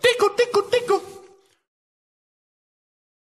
Tickle, tickle, tickle.